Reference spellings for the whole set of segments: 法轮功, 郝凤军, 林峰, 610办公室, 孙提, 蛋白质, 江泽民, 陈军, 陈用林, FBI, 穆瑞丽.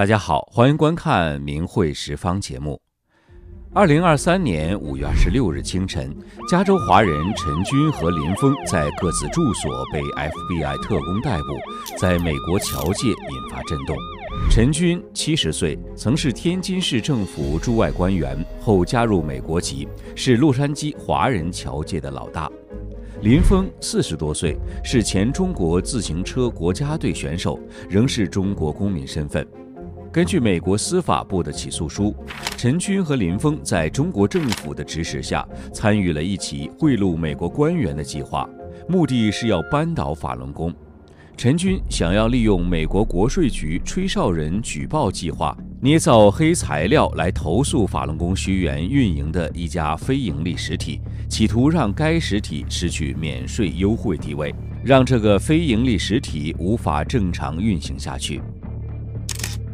大家好，欢迎观看《明慧十方》节目。2023年5月26日清晨，加州华人陈军和林峰在各自住所被 FBI 特工逮捕，在美国侨界引发震动。陈军70岁，曾是天津市政府驻外官员，后加入美国籍，是洛杉矶华人侨界的老大。林峰40多岁，是前中国自行车国家队选手，仍是中国公民身份。根据美国司法部的起诉书，陈军和林峰在中国政府的指使下，参与了一起贿赂美国官员的计划，目的是要扳倒法轮功。陈军想要利用美国国税局吹哨人举报计划，捏造黑材料来投诉法轮功学员运营的一家非营利实体，企图让该实体失去免税优惠地位，让这个非营利实体无法正常运行下去。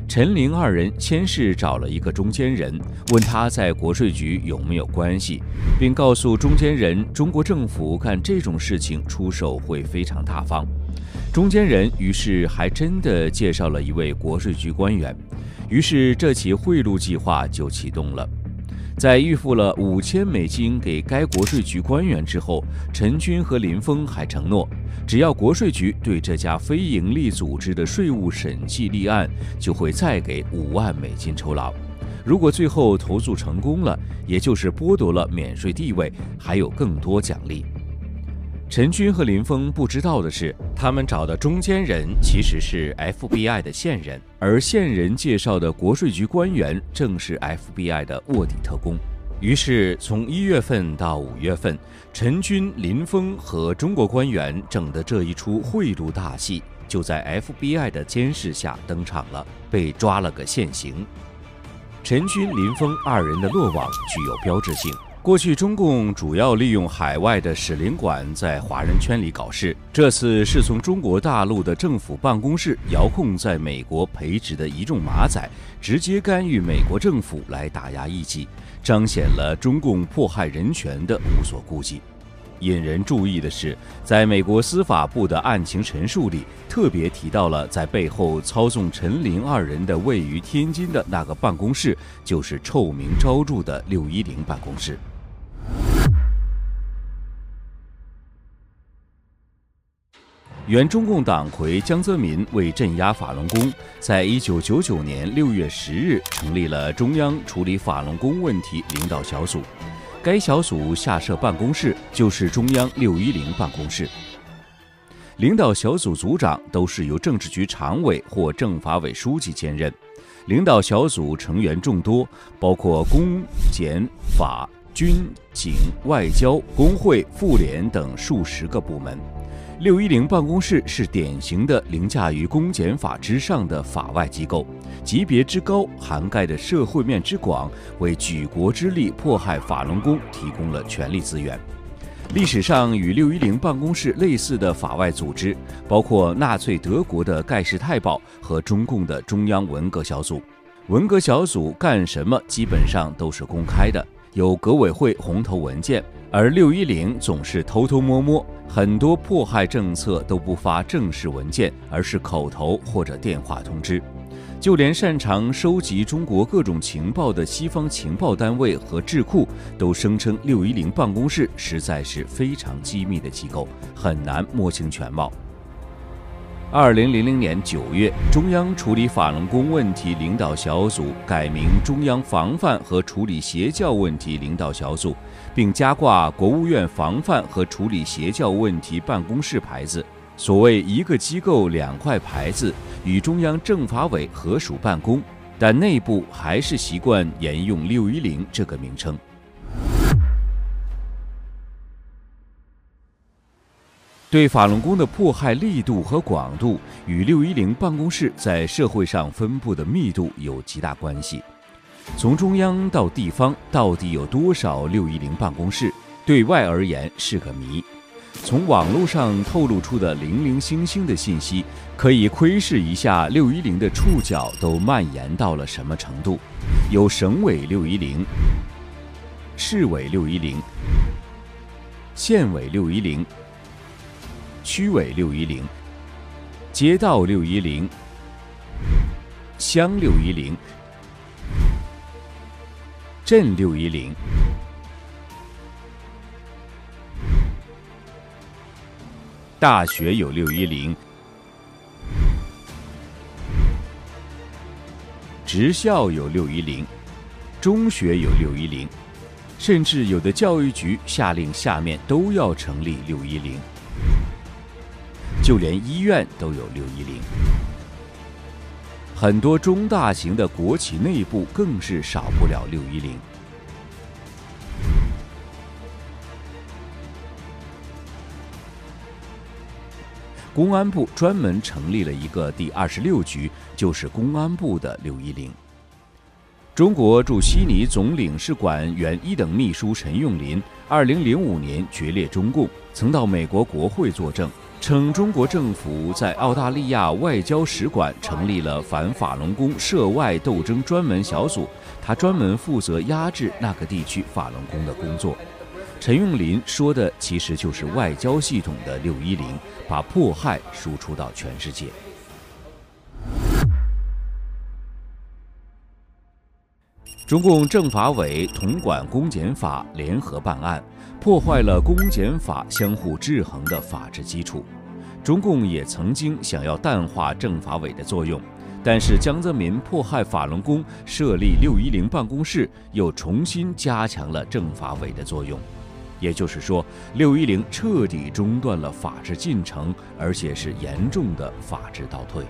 陈林二人先是找了一个中间人，问他在国税局有没有关系，并告诉中间人，中国政府干这种事情出手会非常大方。中间人于是还真的介绍了一位国税局官员，于是这起贿赂计划就启动了。在预付了5000美金给该国税局官员之后，陈军和林峰还承诺，只要国税局对这家非营利组织的税务审计立案，就会再给5万美金酬劳。如果最后投诉成功了，也就是剥夺了免税地位，还有更多奖励。陈军和林峰不知道的是，他们找的中间人其实是 FBI 的线人，而线人介绍的国税局官员正是 FBI 的卧底特工。于是从1月份到5月份，陈军、林峰和中国官员整的这一出贿赂大戏，就在 FBI 的监视下登场了，被抓了个现行。陈军、林峰二人的落网具有标志性。过去中共主要利用海外的使领馆在华人圈里搞事，这次是从中国大陆的政府办公室遥控在美国培植的一众马仔，直接干预美国政府来打压异己，彰显了中共迫害人权的无所顾忌。引人注意的是，在美国司法部的案情陈述里，特别提到了在背后操纵陈林二人的位于天津的那个办公室，就是臭名昭著的610办公室。原中共党魁江泽民为镇压法轮功，在1999年6月10日成立了中央处理法轮功问题领导小组，该小组下设办公室就是中央610办公室。领导小组组长都是由政治局常委或政法委书记兼任。领导小组成员众多，包括公、检、法、军、警、外交、工会、妇联等数十个部门。610办公室是典型的凌驾于公检法之上的法外机构，级别之高，涵盖的社会面之广，为举国之力迫害法轮功提供了权力资源。历史上与610办公室类似的法外组织，包括纳粹德国的盖世太保和中共的中央文革小组。文革小组干什么基本上都是公开的，有革委会红头文件，而610总是偷偷摸摸，很多迫害政策都不发正式文件，而是口头或者电话通知。就连擅长收集中国各种情报的西方情报单位和智库都声称610办公室实在是非常机密的机构，很难摸清全貌。2000年9月，中央处理法轮功问题领导小组改名中央防范和处理邪教问题领导小组，并加挂国务院防范和处理邪教问题办公室牌子。所谓一个机构两块牌子，与中央政法委合署办公，但内部还是习惯沿用610这个名称。对法轮功的迫害力度和广度，与610办公室在社会上分布的密度有极大关系。从中央到地方，到底有多少610办公室，对外而言是个谜。从网络上透露出的零零星星的信息，可以窥视一下610的触角都蔓延到了什么程度。有省委610、市委610、县委610、区委610、街道610、乡六一零、镇六一零、大学有六一零、职校有六一零、中学有六一零，甚至有的教育局下令下面都要成立六一零，就连医院都有六一零。很多中大型的国企内部更是少不了六一零。公安部专门成立了一个第26局，就是公安部的六一零。中国驻悉尼总领事馆原一等秘书陈用林，2005年决裂中共，曾到美国国会作证，称中国政府在澳大利亚外交使馆成立了反法轮功涉外斗争专门小组，他专门负责压制那个地区法轮功的工作。陈用林说的其实就是外交系统的六一零，把迫害输出到全世界。中共政法委统管公检法联合办案，破坏了公检法相互制衡的法治基础。中共也曾经想要淡化政法委的作用，但是江泽民迫害法轮功，设立610办公室，又重新加强了政法委的作用。也就是说，610彻底中断了法治进程，而且是严重的法治倒退。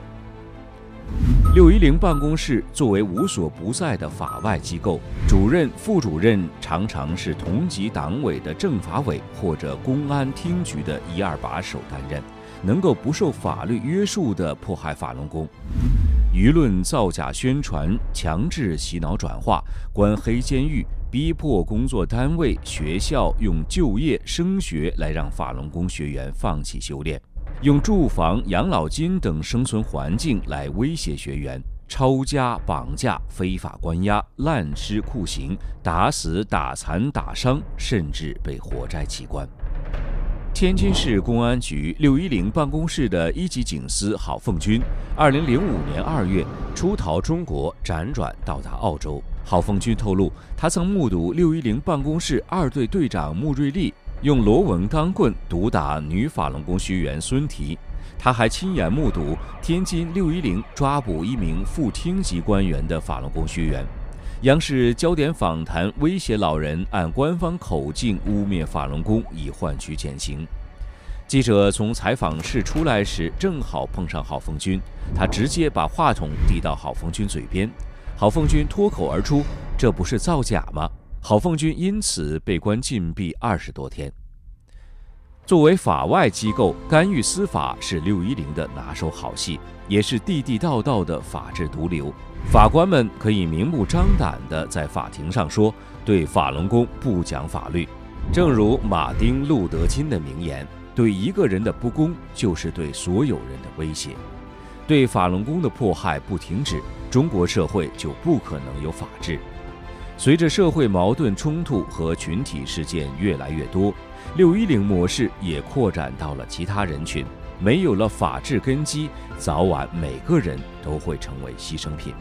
610办公室作为无所不在的法外机构，主任、副主任常常是同级党委的政法委或者公安厅局的一二把手担任，能够不受法律约束的迫害法轮功。舆论造假宣传，强制洗脑转化，关黑监狱，逼迫工作单位、学校用就业、升学来让法轮功学员放弃修炼。用住房、养老金等生存环境来威胁学员，抄家、绑架、非法关押、滥施酷刑、打死、打残、打伤，甚至被活摘器官。天津市公安局610办公室的一级警司郝凤军，2005年2月出逃中国，辗转到达澳洲。郝凤军透露，他曾目睹610办公室2队队长穆瑞丽用螺纹钢棍毒打女法轮功学员孙提，他还亲眼目睹天津610抓捕一名副厅级官员的法轮功学员。央视焦点访谈威胁老人按官方口径污蔑法轮功以换取减刑。记者从采访室出来时，正好碰上郝凤军，他直接把话筒递到郝凤军嘴边，郝凤军脱口而出：“这不是造假吗？”郝凤军因此被关禁闭20多天。作为法外机构，干预司法是610的拿手好戏，也是地地道道的法治毒瘤。法官们可以明目张胆地在法庭上说，对法轮功不讲法律。正如马丁·路德·金的名言：“对一个人的不公，就是对所有人的威胁。”对法轮功的迫害不停止，中国社会就不可能有法治。随着社会矛盾冲突和群体事件越来越多，610模式也扩展到了其他人群。没有了法治根基，早晚每个人都会成为牺牲品。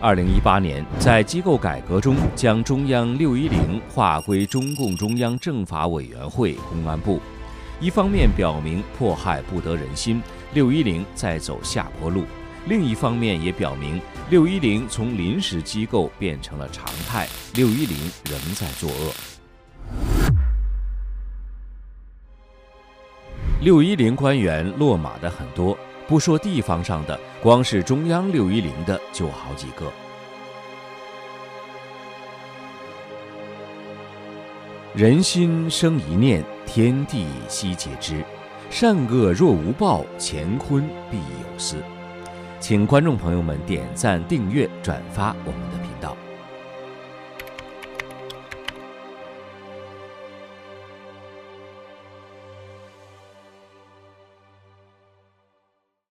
2018年，在机构改革中，将中央610划归中共中央政法委员会公安部。一方面表明迫害不得人心，610在走下坡路。另一方面也表明，610从临时机构变成了常态，610仍在作恶。610官员落马的很多，不说地方上的，光是中央610的就好几个。人心生一念，天地悉皆知。善恶若无报，乾坤必有私。请观众朋友们点赞、订阅、转发我们的频道。